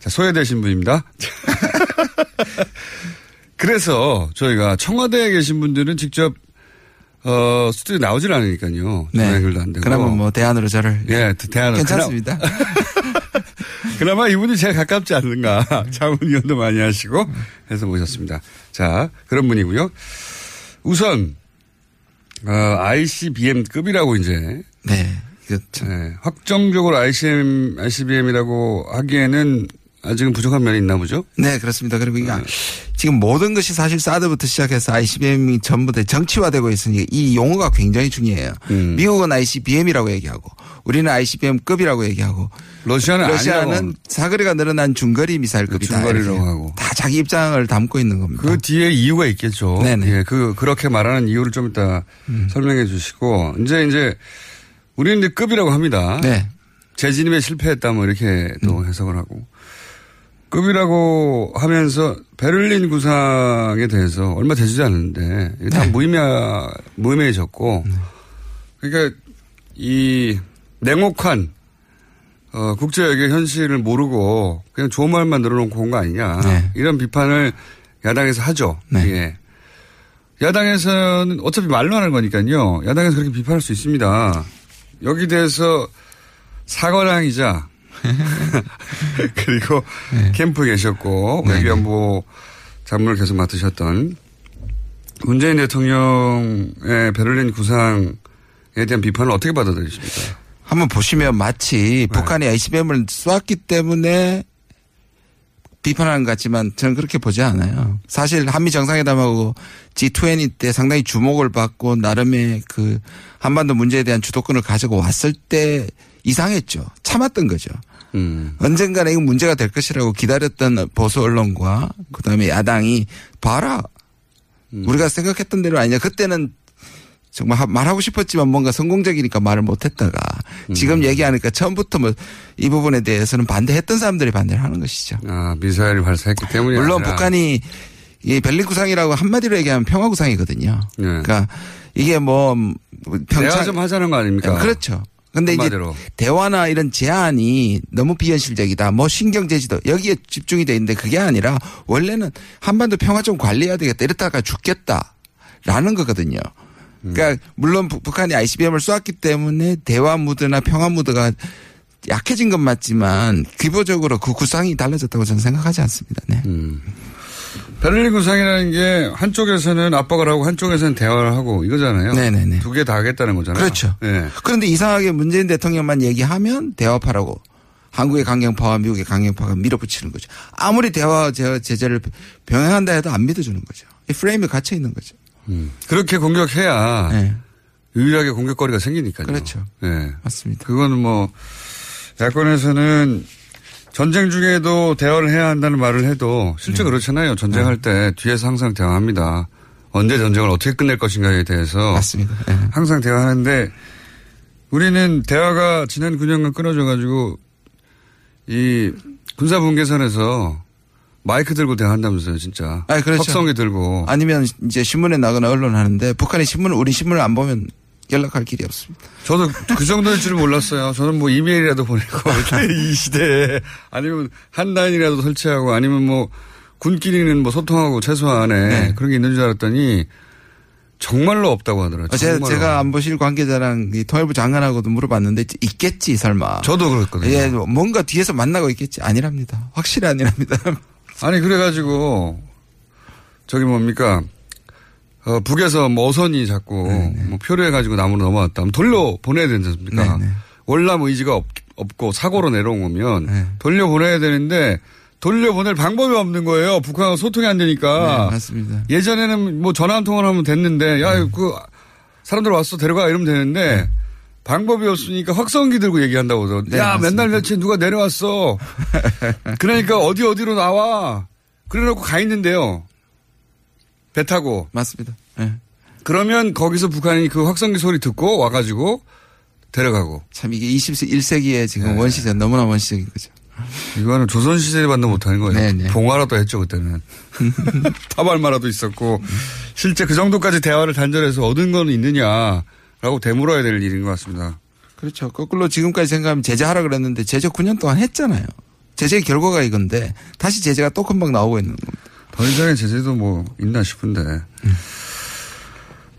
자, 소외되신 분입니다. 그래서 저희가 청와대에 계신 분들은 직접, 어, 스튜디오 나오질 않으니까요. 네. 전화 연결도 안 되고. 그러면 뭐 대안으로 저를. 예, 대안으로. 괜찮습니다. 그나마 이분이 제일 가깝지 않는가. 자문위원도 많이 하시고 해서 모셨습니다. 자, 그런 분이고요. 우선, 어, 아이씨비엠급이라고 이제. 네. 그렇죠. 네, 확정적으로 아이씨엠, 아이씨비엠이라고 하기에는 아직은 부족한 면이 있나 보죠? 네, 그렇습니다. 그리고 이게 네. 지금 모든 것이 사실 사드부터 시작해서 아이씨비엠이 전부 다 정치화되고 있으니 이 용어가 굉장히 중요해요. 음. 미국은 아이씨비엠이라고 얘기하고 우리는 아이씨비엠급이라고 얘기하고 러시아는 러시아는 사거리가 늘어난 중거리 미사일급이다. 중거리라고 하고. 다 자기 입장을 담고 있는 겁니다. 그 뒤에 이유가 있겠죠. 네네. 예, 그 그렇게 말하는 이유를 좀 이따 음. 설명해 주시고 이제 이제 우리는 이제 급이라고 합니다. 네. 재진입에 실패했다 뭐 이렇게 또 음. 해석을 하고. 급이라고 하면서 베를린 구상에 대해서 얼마 되지 않는데 이게 다 네. 무의미하, 무의미해졌고 네. 그러니까 이 냉혹한 어, 국제외교 현실을 모르고 그냥 좋은 말만 늘어놓고 온 거 아니냐 네. 이런 비판을 야당에서 하죠. 네. 예. 야당에서는 어차피 말로 하는 거니까요. 야당에서 그렇게 비판할 수 있습니다. 여기 대해서 사과랑이자 그리고 네. 캠프에 계셨고 네. 외교안보 장관을 계속 맡으셨던 문재인 대통령의 베를린 구상에 대한 비판을 어떻게 받아들이십니까? 한번 보시면 마치 네. 북한이 아이씨비엠을 쏘았기 때문에 비판하는 것 같지만 저는 그렇게 보지 않아요. 사실 한미 정상회담하고 지 이십 때 상당히 주목을 받고 나름의 그 한반도 문제에 대한 주도권을 가지고 왔을 때 이상했죠. 참았던 거죠. 음. 언젠가는 이거 문제가 될 것이라고 기다렸던 보수 언론과 그다음에 야당이 봐라. 음. 우리가 생각했던 대로 아니냐. 그때는 정말 말하고 싶었지만 뭔가 성공적이니까 말을 못했다가 음. 지금 얘기하니까 처음부터 뭐 이 부분에 대해서는 반대했던 사람들이 반대를 하는 것이죠. 아, 미사일을 발사했기 때문이야. 물론 아니라. 북한이 이 베를린 구상이라고 한마디로 얘기하면 평화 구상이거든요. 네. 그러니까 이게 뭐 평창 대화 좀 하자는 거 아닙니까? 그렇죠. 근데 한마디로. 이제 대화나 이런 제안이 너무 비현실적이다. 뭐 신경제지도 여기에 집중이 돼 있는데 그게 아니라 원래는 한반도 평화 좀 관리해야 되겠다. 이랬다가 죽겠다라는 거거든요. 그러니까 물론 북한이 아이씨비엠을 쏘았기 때문에 대화 무드나 평화 무드가 약해진 건 맞지만 기본적으로 그 구상이 달라졌다고 저는 생각하지 않습니다. 네. 음. 베를린 구상이라는 게 한쪽에서는 압박을 하고 한쪽에서는 대화를 하고 이거잖아요. 네네네. 두 개 다 하겠다는 거잖아요. 그렇죠. 네. 그런데 이상하게 문재인 대통령만 얘기하면 대화파라고 한국의 강경파와 미국의 강경파가 밀어붙이는 거죠. 아무리 대화 제재를 병행한다 해도 안 믿어주는 거죠. 이 프레임에 갇혀 있는 거죠. 음. 그렇게 공격해야 네. 유일하게 공격거리가 생기니까요. 그렇죠. 네. 맞습니다. 그건 뭐 야권에서는 전쟁 중에도 대화를 해야 한다는 말을 해도 실제 네. 그렇잖아요. 전쟁할 네. 때 뒤에서 항상 대화합니다. 언제 전쟁을 어떻게 끝낼 것인가에 대해서 맞습니다. 네. 항상 대화하는데 우리는 대화가 지난 구 년간 끊어져 가지고 이 군사분계선에서 마이크 들고 대화한다면서요, 진짜. 아, 그렇죠. 확성기 들고. 아니면 이제 신문에 나거나 언론 하는데 북한이 신문을, 우리 신문을 안 보면 연락할 길이 없습니다. 저도 그 정도일 줄은 몰랐어요. 저는 뭐 이메일이라도 보내고 이 시대에 아니면 한라인이라도 설치하고 아니면 뭐 군끼리는 뭐 소통하고 최소한에 네. 그런 게 있는 줄 알았더니 정말로 없다고 하더라고요. 제가, 제가 안보실 관계자랑 이 통일부 장관하고도 물어봤는데 있겠지, 설마. 저도 그랬거든요. 예, 뭔가 뒤에서 만나고 있겠지. 아니랍니다. 확실히 아니랍니다. 아니 그래가지고 저기 뭡니까 어, 북에서 뭐 어선이 자꾸 뭐 표류해가지고 남으로 넘어왔다 돌려 보내야 되지 않습니까? 네네. 월남 의지가 없, 없고 사고로 내려온 거면 네네. 돌려 보내야 되는데 돌려 보낼 방법이 없는 거예요. 북한하고 소통이 안 되니까. 네, 맞습니다. 예전에는 뭐 전화 한 통화를 하면 됐는데 야 그 사람들 왔어 데려가 이러면 되는데. 네네. 방법이 없으니까 확성기 들고 얘기한다고 그러던데. 야, 맞습니다. 맨날 며칠 누가 내려왔어. 그러니까 어디 어디로 나와. 그래놓고 가 있는데요. 배 타고. 맞습니다. 네. 그러면 거기서 북한이 그 확성기 소리 듣고 와가지고 데려가고. 참 이게 이십일 세기에 지금 네. 원시대 너무나 원시적인 거죠. 이거는 조선시대만도 못하는 거예요. 네, 네. 봉화라도 했죠 그때는. 타발마라도 있었고. 실제 그 정도까지 대화를 단절해서 얻은 건 있느냐. 라고 되물어야 될 일인 것 같습니다. 그렇죠. 거꾸로 지금까지 생각하면 제재하라 그랬는데 제재 구 년 동안 했잖아요. 제재의 결과가 이건데 다시 제재가 또 금방 나오고 있는 겁니다. 더 이상의 제재도 뭐 있나 싶은데. 음.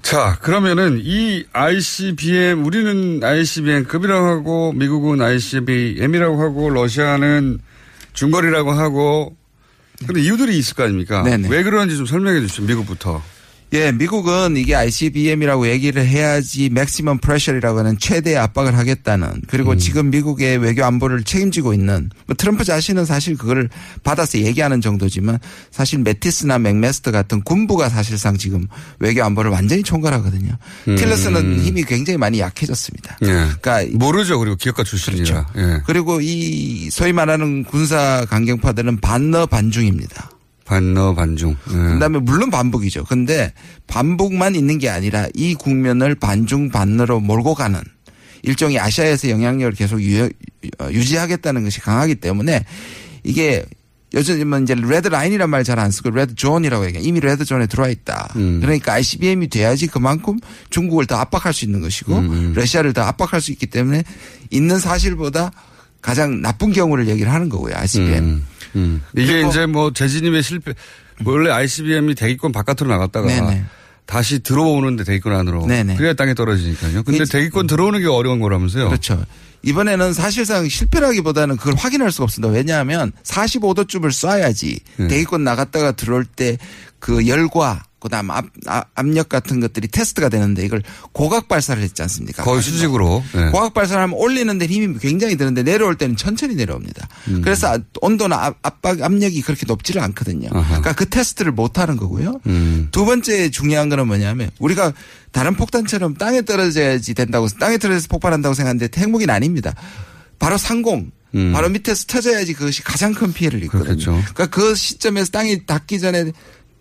자, 그러면은 이 아이씨비엠, 우리는 아이씨비엠급이라고 하고 미국은 아이씨비엠이라고 하고 러시아는 중거리라고 하고 그런데 이유들이 있을 거 아닙니까? 네네. 왜 그러는지 좀 설명해 주십시오. 미국부터. 예, 미국은 이게 아이씨비엠이라고 얘기를 해야지 맥시멈 프레셔라고 하는 최대의 압박을 하겠다는 그리고 음. 지금 미국의 외교 안보를 책임지고 있는 뭐 트럼프 자신은 사실 그걸 받아서 얘기하는 정도지만 사실 매티스나 맥메스터 같은 군부가 사실상 지금 외교 안보를 완전히 총괄하거든요. 음. 틸러스는 힘이 굉장히 많이 약해졌습니다. 예. 그러니까 모르죠. 그리고 기업가 출신이라. 그렇죠. 예. 그리고 이 소위 말하는 군사 강경파들은 반러 반중입니다. 반러 반중. 네. 그다음에 물론 반북이죠. 그런데 반북만 있는 게 아니라 이 국면을 반중 반러로 몰고 가는 일종의 아시아에서 영향력을 계속 유, 유지하겠다는 것이 강하기 때문에 이게 요즘은 이제 레드 라인이란 말 잘 안 쓰고 레드 존이라고 얘기해요. 이미 레드 존에 들어와 있다. 음. 그러니까 아이씨비엠이 돼야지 그만큼 중국을 더 압박할 수 있는 것이고 음. 러시아를 더 압박할 수 있기 때문에 있는 사실보다 가장 나쁜 경우를 얘기를 하는 거고요. 아이씨비엠. 음. 음. 이게 이제 뭐 재진입의 실패. 원래 아이씨비엠이 대기권 바깥으로 나갔다가 네네. 다시 들어오는데 대기권 안으로. 네네. 그래야 땅에 떨어지니까요. 근데 그치. 대기권 들어오는 게 어려운 거라면서요. 그렇죠. 이번에는 사실상 실패라기보다는 그걸 확인할 수가 없습니다. 왜냐하면 사십오 도쯤을 쏴야지 네. 대기권 나갔다가 들어올 때 그 열과 그다음 압, 압력 같은 것들이 테스트가 되는데 이걸 고각 발사를 했지 않습니까? 거의 수직으로. 네. 고각 발사를 하면 올리는 데는 힘이 굉장히 드는데 내려올 때는 천천히 내려옵니다. 음. 그래서 온도나 압박, 압력이 그렇게 높지를 않거든요. 아하. 그러니까 그 테스트를 못하는 거고요. 음. 두 번째 중요한 거는 뭐냐면 우리가 다른 폭탄처럼 땅에 떨어져야지 된다고 땅에 떨어져서 폭발한다고 생각하는데 핵무기는 아닙니다. 바로 상공. 음. 바로 밑에서 터져야지 그것이 가장 큰 피해를 입거든요. 그렇겠죠. 그러니까 그 시점에서 땅이 닿기 전에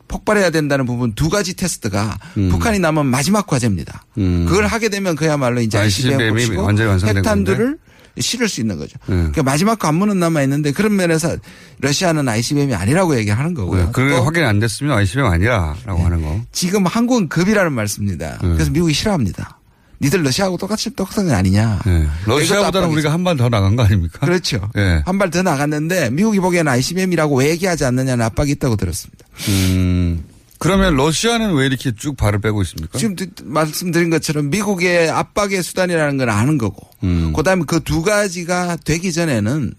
폭발해야 된다는 부분 두 가지 테스트가 음. 북한이 남은 마지막 과제입니다. 음. 그걸 하게 되면 그야말로 이제 아이씨비엠이 완전히 완성된 핵탄두를 실을 수 있는 거죠. 네. 그러니까 마지막 관문은 남아 있는데 그런 면에서 러시아는 아이씨비엠이 아니라고 얘기하는 거고요. 네. 그게 확인 안 됐으면 아이씨비엠 아니라라고 네. 하는 거. 지금 한국은 급이라는 말씀입니다. 네. 그래서 미국이 싫어합니다. 니들 러시아하고 똑같이 똑같은 건 아니냐. 네. 러시아보다는 우리가 한 발 더 나간 거 아닙니까? 그렇죠. 네. 한 발 더 나갔는데 미국이 보기에는 아이씨비엠이라고 왜 얘기하지 않느냐는 압박이 있다고 들었습니다. 음. 그러면 러시아는 왜 이렇게 쭉 발을 빼고 있습니까? 지금 말씀드린 것처럼 미국의 압박의 수단이라는 건 아는 거고 음. 그다음에 그 두 가지가 되기 전에는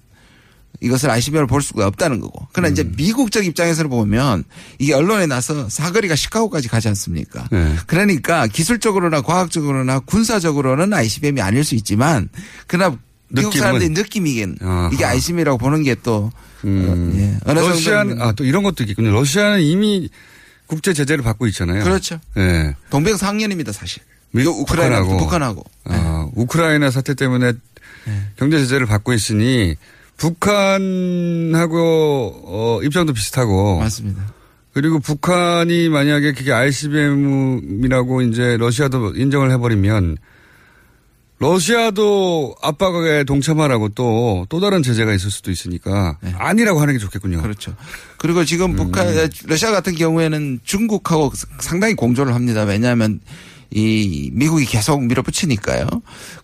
이것을 아이씨비엠을 볼 수가 없다는 거고. 그러나 음. 이제 미국적 입장에서 보면 이게 언론에 나서 사거리가 시카고까지 가지 않습니까? 네. 그러니까 기술적으로나 과학적으로나 군사적으로는 아이씨비엠이 아닐 수 있지만 그러나 미국 느낌은. 사람들이 느낌이긴 아하. 이게 아이씨비엠이라고 보는 게 또 음. 예. 러시아는 아, 또 이런 것도 있겠군요. 러시아는 이미 국제 제재를 받고 있잖아요. 그렇죠. 예. 동병상련입니다 사실. 미국 우크라이나하고. 북한하고. 아, 예. 우크라이나 사태 때문에 예. 경제 제재를 받고 있으니 북한하고 어, 입장도 비슷하고 맞습니다. 그리고 북한이 만약에 그게 아이씨비엠이라고 이제 러시아도 인정을 해버리면 러시아도 압박에 동참하라고 또 또 다른 제재가 있을 수도 있으니까 네. 아니라고 하는 게 좋겠군요. 그렇죠. 그리고 지금 음. 북한 러시아 같은 경우에는 중국하고 상당히 공조를 합니다. 왜냐하면 이 미국이 계속 밀어붙이니까요.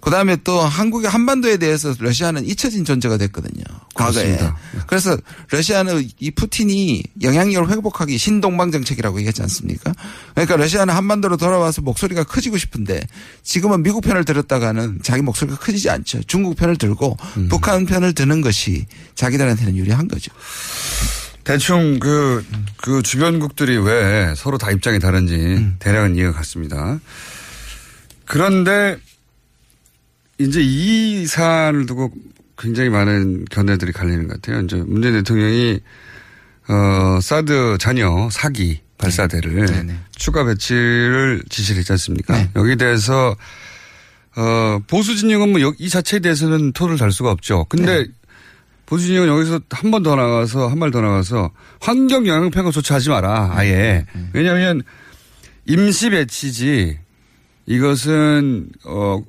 그다음에 또 한국의 한반도에 대해서 러시아는 잊혀진 존재가 됐거든요. 과거에. 그렇습니다. 그래서 러시아는 이 푸틴이 영향력을 회복하기 신동방 정책이라고 얘기했지 않습니까? 그러니까 러시아는 한반도로 돌아와서 목소리가 커지고 싶은데 지금은 미국 편을 들었다가는 자기 목소리가 커지지 않죠. 중국 편을 들고 음. 북한 편을 드는 것이 자기들한테는 유리한 거죠. 대충 그, 그 주변국들이 왜 서로 다 입장이 다른지 음. 대략은 이해가 갔습니다. 그런데 이제 이 사안을 두고 굉장히 많은 견해들이 갈리는 것 같아요. 이제 문재인 대통령이 어, 사드 잔여 사기 발사대를 네. 네. 추가 배치를 지시를 했지 않습니까? 네. 여기에 대해서 어, 보수 진영은 뭐 이 자체에 대해서는 토를 달 수가 없죠. 근데 네. 보수진영은 여기서 한 번 더 나가서 한 발 더 나가서 환경 영향평가조차 하지 마라 아예. 네. 왜냐하면 임시 배치지 이것은 어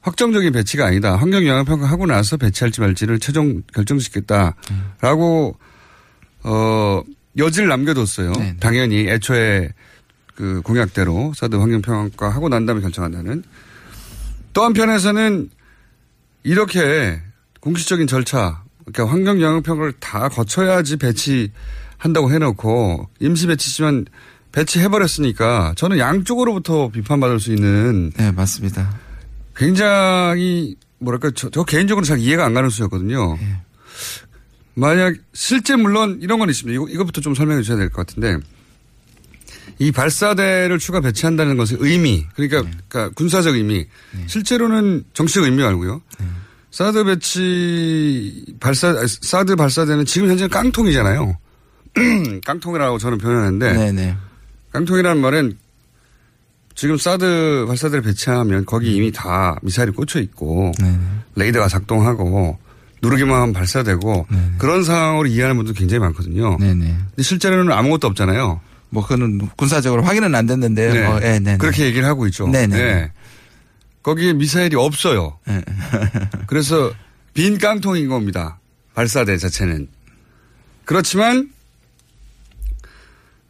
확정적인 배치가 아니다. 환경 영향평가하고 나서 배치할지 말지를 최종 결정짓겠다라고 네. 어 여지를 남겨뒀어요. 네. 당연히 애초에 그 공약대로 사드 환경평가하고 난 다음에 결정한다는. 또 한편에서는 이렇게 공식적인 절차. 그러니까 환경 영향평가를 다 거쳐야지 배치한다고 해놓고 임시 배치지만 배치해버렸으니까 저는 양쪽으로부터 비판받을 수 있는. 네, 맞습니다. 굉장히 뭐랄까 저, 저 개인적으로 잘 이해가 안 가는 수였거든요. 네. 만약 실제 물론 이런 건 있습니다. 이거, 이것부터 좀 설명해 주셔야 될 것 같은데 이 발사대를 추가 배치한다는 것의 의미 그러니까, 네. 그러니까 군사적 의미 네. 실제로는 정치적 의미 말고요. 네. 사드 배치 발사 사드 발사대는 지금 현재는 깡통이잖아요. 깡통이라고 저는 표현하는데 네네. 깡통이라는 말은 지금 사드 발사대를 배치하면 거기 이미 다 미사일이 꽂혀 있고 네네. 레이더가 작동하고 누르기만 하면 발사되고 네네. 그런 상황으로 이해하는 분들도 굉장히 많거든요. 네네. 근데 실제로는 아무것도 없잖아요. 뭐 그거는 군사적으로 확인은 안 됐는데 네. 뭐, 네, 네, 그렇게 얘기를 하고 있죠. 네네. 네. 거기에 미사일이 없어요. 그래서 빈 깡통인 겁니다. 발사대 자체는. 그렇지만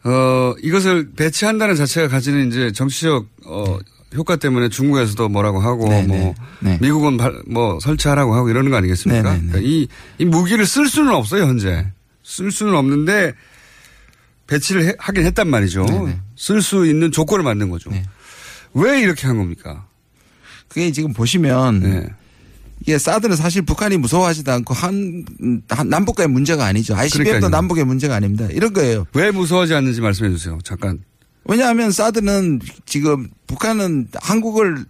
어, 이것을 배치한다는 자체가 가지는 이제 정치적 어, 효과 때문에 중국에서도 뭐라고 하고 네네. 뭐 네. 미국은 발, 뭐 설치하라고 하고 이러는 거 아니겠습니까? 그러니까 이, 이 무기를 쓸 수는 없어요 현재. 쓸 수는 없는데 배치를 해, 하긴 했단 말이죠. 쓸 수 있는 조건을 만든 거죠. 네. 왜 이렇게 한 겁니까? 그게 지금 보시면 네. 이게 사드는 사실 북한이 무서워하지도 않고 한, 한 남북과의 문제가 아니죠. 아이씨비엠도 남북의 문제가 아닙니다. 이런 거예요. 왜 무서워하지 않는지 말씀해 주세요. 잠깐. 왜냐하면 사드는 지금 북한은 한국을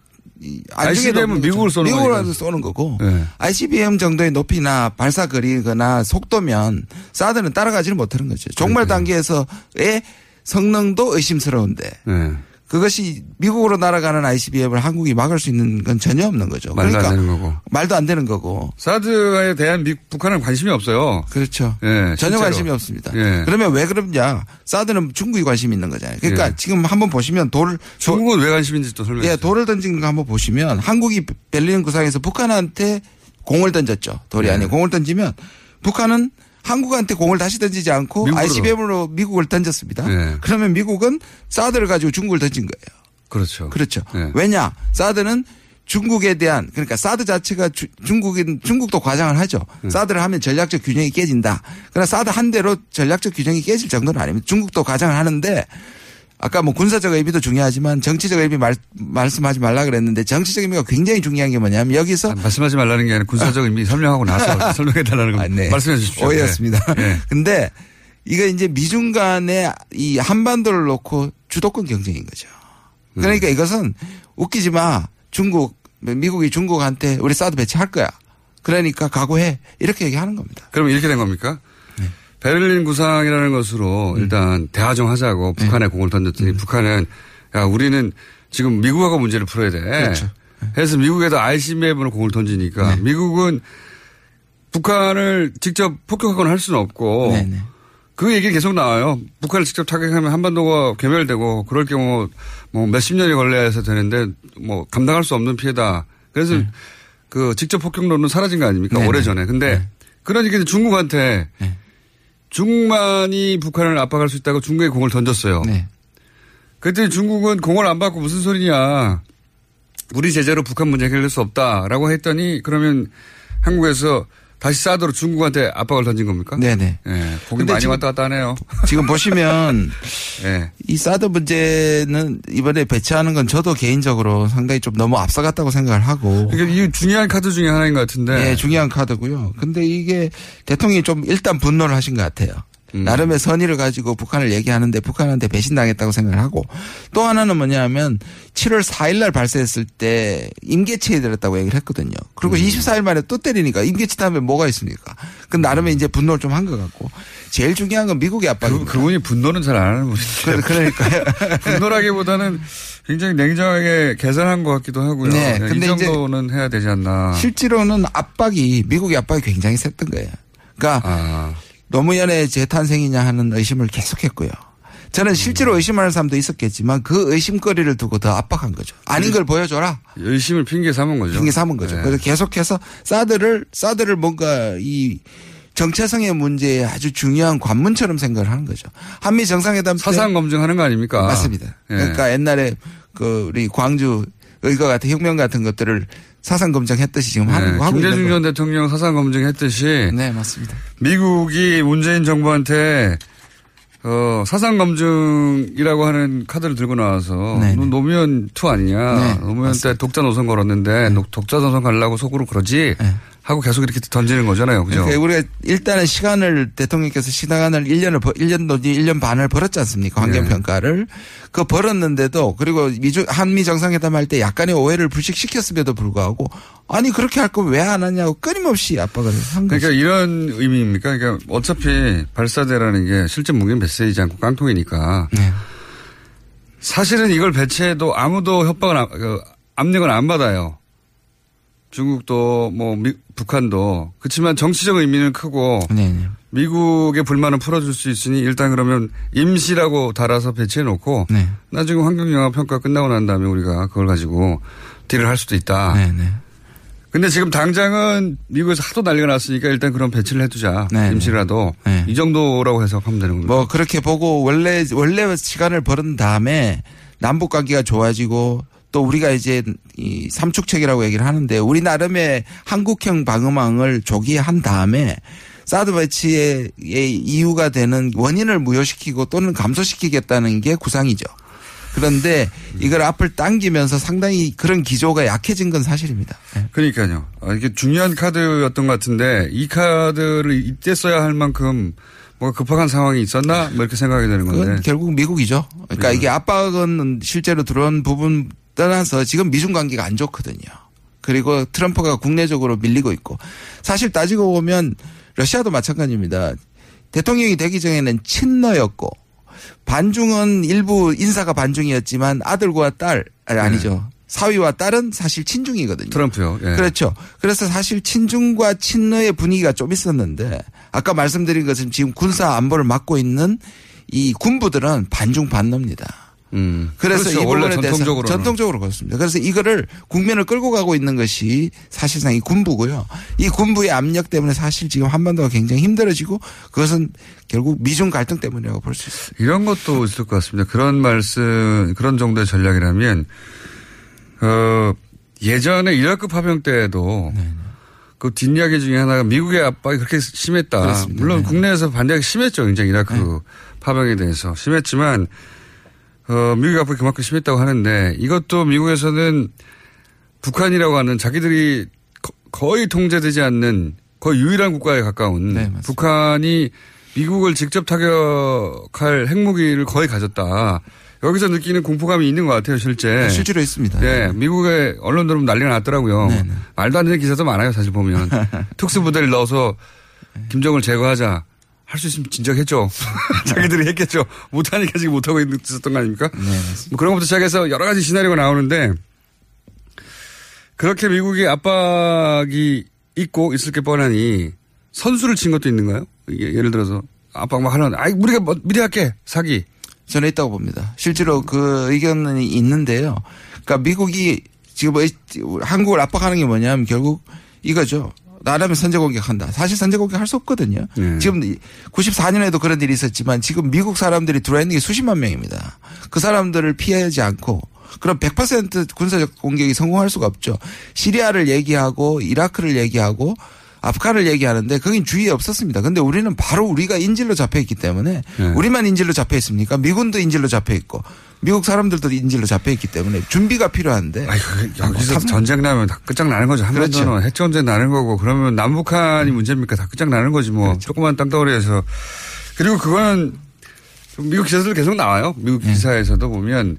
아이씨비엠은 미국을 쏘는, 미국을 쏘는 거고 네. 아이씨비엠 정도의 높이나 발사거리거나 속도면 사드는 따라가지를 못하는 거죠. 종말 네. 단계에서의 성능도 의심스러운데 네. 그것이 미국으로 날아가는 아이씨비엠을 한국이 막을 수 있는 건 전혀 없는 거죠. 말도 그러니까 안 되는 거고. 말도 안 되는 거고. 사드에 대한 미, 북한은 관심이 없어요. 그렇죠. 예, 전혀 실제로. 관심이 없습니다. 예. 그러면 왜 그러냐. 사드는 중국이 관심이 있는 거잖아요. 그러니까 예. 지금 한번 보시면 돌. 중국은 돌, 왜 관심인지 또 설명해 주세요. 예, 돌을 던진 거 한번 보시면 한국이 베를린 구상에서 북한한테 공을 던졌죠. 돌이 예. 아니고 공을 던지면 북한은 한국한테 공을 다시 던지지 않고 미국으로. 아이씨비엠으로 미국을 던졌습니다. 네. 그러면 미국은 사드를 가지고 중국을 던진 거예요. 그렇죠. 그렇죠. 네. 왜냐? 사드는 중국에 대한 그러니까 사드 자체가 주, 중국인 중국도 과장을 하죠. 네. 사드를 하면 전략적 균형이 깨진다. 그러나 사드 한 대로 전략적 균형이 깨질 정도는 아닙니다. 중국도 과장을 하는데 아까 뭐 군사적 의미도 중요하지만 정치적 의미 말, 말씀하지 말라 그랬는데 정치적 의미가 굉장히 중요한 게 뭐냐면 여기서. 아니, 말씀하지 말라는 게 아니라 군사적 의미 설명하고 나서 설명해 달라는 거 아, 네. 말씀해 주십시오. 오해였습니다. 네. 근데 이거 이제 미중 간의 이 한반도를 놓고 주도권 경쟁인 거죠. 그러니까 네. 이것은 웃기지 마. 중국, 미국이 중국한테 우리 사드 배치할 거야. 그러니까 각오해. 이렇게 얘기하는 겁니다. 그럼 이렇게 된 겁니까? 베를린 구상이라는 것으로 음. 일단 대화 좀 하자고 네. 북한에 공을 던졌더니 음. 북한은 야 우리는 지금 미국하고 문제를 풀어야 돼. 그렇죠. 해서 미국에다 아이씨비엠으로 공을 던지니까 네. 미국은 북한을 직접 폭격하거나 할 수는 없고 네, 네. 그 얘기는 계속 나와요. 북한을 직접 타격하면 한반도가 괴멸되고 그럴 경우 뭐 몇십 년이 걸려서 되는데 뭐 감당할 수 없는 피해다. 그래서 네. 그 직접 폭격론은 사라진 거 아닙니까? 네, 오래전에. 근데 네. 그러니까 이제 중국한테 네. 중만이 북한을 압박할 수 있다고 중국에 공을 던졌어요. 네. 그랬더니 중국은 공을 안 받고 무슨 소리냐. 우리 제재로 북한 문제 해결될 수 없다라고 했더니 그러면 한국에서 다시 사드로 중국한테 압박을 던진 겁니까? 네네. 네. 공이 많이 지금, 왔다 갔다 하네요. 지금 보시면 네. 이 사드 문제는 이번에 배치하는 건 저도 개인적으로 상당히 좀 너무 앞서갔다고 생각을 하고. 그러니까 이게 중요한 카드 중에 하나인 것 같은데. 네, 중요한 카드고요. 근데 이게 대통령이 좀 일단 분노를 하신 것 같아요. 음. 나름의 선의를 가지고 북한을 얘기하는데 북한한테 배신당했다고 생각을 하고 또 하나는 뭐냐면 칠월 사일날 발사했을 때 임계치에 들었다고 얘기를 했거든요. 그리고 음. 이십사일 만에 또 때리니까 임계치 다음에 뭐가 있습니까? 그 나름의 이제 분노를 좀 한 것 같고 제일 중요한 건 미국의 압박입니다. 그, 그분이 분노는 잘 안 하는 분이죠. 그러니까요. 분노라기보다는 굉장히 냉정하게 계산한 것 같기도 하고요. 네, 네, 근데 이 정도는 이제 해야 되지 않나. 실제로는 압박이 미국의 압박이 굉장히 셌던 거예요. 그러니까. 아. 노무현의 재탄생이냐 하는 의심을 계속했고요. 저는 실제로 의심하는 사람도 있었겠지만 그 의심거리를 두고 더 압박한 거죠. 아닌 걸 보여줘라. 의심을 핑계 삼은 거죠. 핑계 삼은 거죠. 네. 그래서 계속해서 사드를 사드를 뭔가 이 정체성의 문제에 아주 중요한 관문처럼 생각을 하는 거죠. 한미 정상회담 때 사상 검증하는 거 아닙니까? 맞습니다. 네. 그러니까 옛날에 그 우리 광주 의과 같은 혁명 같은 것들을 사상 검증했듯이 지금 네, 하는 거 하고 있는 거. 김대중 전 대통령 사상 검증했듯이. 네, 맞습니다. 미국이 문재인 정부한테 어, 사상 검증이라고 하는 카드를 들고 나와서 네네. 노무현 투 아니냐. 네, 노무현 맞습니다. 때 독자 노선 걸었는데 네. 독자 노선 가려고 속으로 그러지 네. 하고 계속 이렇게 던지는 거잖아요. 그죠? 그러니까 우리가 일단은 시간을 대통령께서 시간을 일 년을 일 년도 일 년 반을 벌었지 않습니까? 환경평가를. 네. 그거 벌었는데도 그리고 미주, 한미 정상회담 할 때 약간의 오해를 불식시켰음에도 불구하고 아니 그렇게 할 거면 왜 안 하냐고 끊임없이 압박을 한 거죠. 그러니까 이런 의미입니까? 그러니까 어차피 발사대라는 게 실제 무기는 배세이지 않고 깡통이니까. 네. 사실은 이걸 배치해도 아무도 협박을 안, 압력을 안 받아요. 중국도 뭐 미, 북한도 그렇지만 정치적 의미는 크고 네네. 미국의 불만을 풀어줄 수 있으니 일단 그러면 임시라고 달아서 배치해놓고 네. 나중에 환경영향평가 끝나고 난 다음에 우리가 그걸 가지고 딜을 할 수도 있다. 네네. 근데 지금 당장은 미국에서 하도 난리가 났으니까 일단 그런 배치를 해두자. 네네. 임시라도 네네. 이 정도라고 해석하면 되는 겁니다. 뭐 그렇게 보고 원래 원래 시간을 벌은 다음에 남북 관계가 좋아지고. 또 우리가 이제 이 삼축책이라고 얘기를 하는데 우리 나름의 한국형 방어망을 조기에 한 다음에 사드 배치의 이유가 되는 원인을 무효시키고 또는 감소시키겠다는 게 구상이죠. 그런데 이걸 앞을 당기면서 상당히 그런 기조가 약해진 건 사실입니다. 그러니까요. 이게 중요한 카드였던 것 같은데 이 카드를 이때 써야 할 만큼 뭐 급박한 상황이 있었나 뭐 이렇게 생각이 되는 건데. 결국 미국이죠. 그러니까 네. 이게 압박은 실제로 들어온 부분 떠나서 지금 미중 관계가 안 좋거든요. 그리고 트럼프가 국내적으로 밀리고 있고 사실 따지고 보면 러시아도 마찬가지입니다. 대통령이 되기 전에는 친러였고 반중은 일부 인사가 반중이었지만 아들과 딸 아니, 아니죠. 네. 사위와 딸은 사실 친중이거든요. 트럼프요. 예. 그렇죠. 그래서 사실 친중과 친러의 분위기가 좀 있었는데 아까 말씀드린 것은 지금 군사 안보를 맡고 있는 이 군부들은 반중 반러입니다. 음. 그래서 그렇죠. 이 부분에 대해서 전통적으로는. 전통적으로 그렇습니다. 그래서 이거를 국면을 끌고 가고 있는 것이 사실상 이 군부고요. 이 군부의 압력 때문에 사실 지금 한반도가 굉장히 힘들어지고 그것은 결국 미중 갈등 때문이라고 볼 수 있습니다. 이런 것도 있을 것 같습니다. 그런 말씀 그런 정도의 전략이라면 어, 예전에 이라크 파병 때에도 네네. 그 뒷이야기 중에 하나가 미국의 압박이 그렇게 심했다. 그렇습니다. 물론 네네. 국내에서 반대가 심했죠. 굉장히 이라크 네. 파병에 대해서 심했지만 어, 미국의 압박이 그만큼 심했다고 하는데 이것도 미국에서는 북한이라고 하는 자기들이 거, 거의 통제되지 않는 거의 유일한 국가에 가까운 네, 북한이 미국을 직접 타격할 핵무기를 거의 가졌다. 여기서 느끼는 공포감이 있는 것 같아요, 실제. 네, 실제로 있습니다. 네, 네. 미국의 언론들은 난리가 났더라고요. 네, 네. 말도 안 되는 기사도 많아요, 사실 보면. 특수부대를 넣어서 김정을 제거하자. 할 수 있으면 진작 했죠. 자기들이 했겠죠. 못하니까 지금 못하고 있었던 거 아닙니까? 네, 뭐 그런 것부터 시작해서 여러 가지 시나리오가 나오는데 그렇게 미국이 압박이 있고 있을 게 뻔하니 선수를 친 것도 있는가요? 예를 들어서 압박 막 하려는데 아이, 우리가 미리 할게. 사기. 전에 있다고 봅니다. 실제로 그 의견이 있는데요. 그러니까 미국이 지금 한국을 압박하는 게 뭐냐면 결국 이거죠. 나라면 선제 공격한다. 사실 선제 공격할 수 없거든요. 네. 지금 구십사 년에도 그런 일이 있었지만 지금 미국 사람들이 들어와 있는 게 수십만 명입니다. 그 사람들을 피하지 않고 그럼 백 퍼센트 군사적 공격이 성공할 수가 없죠. 시리아를 얘기하고 이라크를 얘기하고 아프간을 얘기하는데 거긴 주의에 없었습니다. 그런데 우리는 바로 우리가 인질로 잡혀 있기 때문에 네. 우리만 인질로 잡혀 있습니까? 미군도 인질로 잡혀 있고 미국 사람들도 인질로 잡혀 있기 때문에 준비가 필요한데. 아이고, 여기서 뭐, 전쟁 나면 다 끝장나는 거죠. 한반도는 그렇죠. 핵전쟁 나는 거고 그러면 남북한이 문제입니까? 다 끝장나는 거지 뭐. 그렇죠. 조그만 땅덩어리에서. 그리고 그거는 미국 기사들 계속 나와요. 미국 기사에서도 네. 보면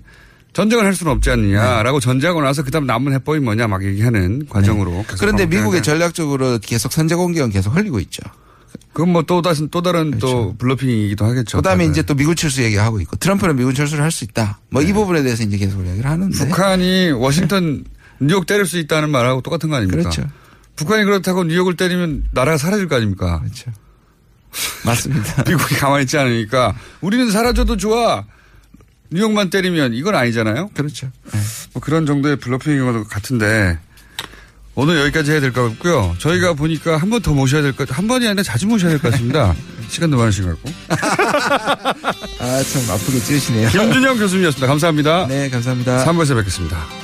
전쟁을 할 수는 없지 않느냐라고 네. 전제하고 나서 그다음 남은 해법이 뭐냐 막 얘기하는 과정으로. 네. 그런데 미국의 전략적으로 계속 선제 공격은 계속 흘리고 있죠. 그건 뭐 또 다시 또 다른 그렇죠. 또 블러핑이기도 하겠죠. 그다음에 다들. 이제 또 미군 철수 얘기하고 있고 트럼프는 미군 철수를 할 수 있다. 뭐 이 네. 부분에 대해서 이제 계속 이야기를 하는데. 북한이 워싱턴 뉴욕 때릴 수 있다는 말하고 똑같은 거 아닙니까? 그렇죠. 북한이 그렇다고 뉴욕을 때리면 나라가 사라질 거 아닙니까? 그렇죠. 맞습니다. 미국이 가만히 있지 않으니까 우리는 사라져도 좋아. 뉴욕만 때리면 이건 아니잖아요. 그렇죠. 네. 뭐 그런 정도의 블러핑인 것 같은데 오늘 여기까지 해야 될 것 같고요. 저희가 보니까 한 번 더 모셔야 될 것 같 한 번이 아니라 자주 모셔야 될 것 같습니다. 시간도 많으신 것 같고. 아, 참 앞으로 찌르시네요. 김준형 교수님이었습니다. 감사합니다. 네, 감사합니다. 삼 부에서 뵙겠습니다.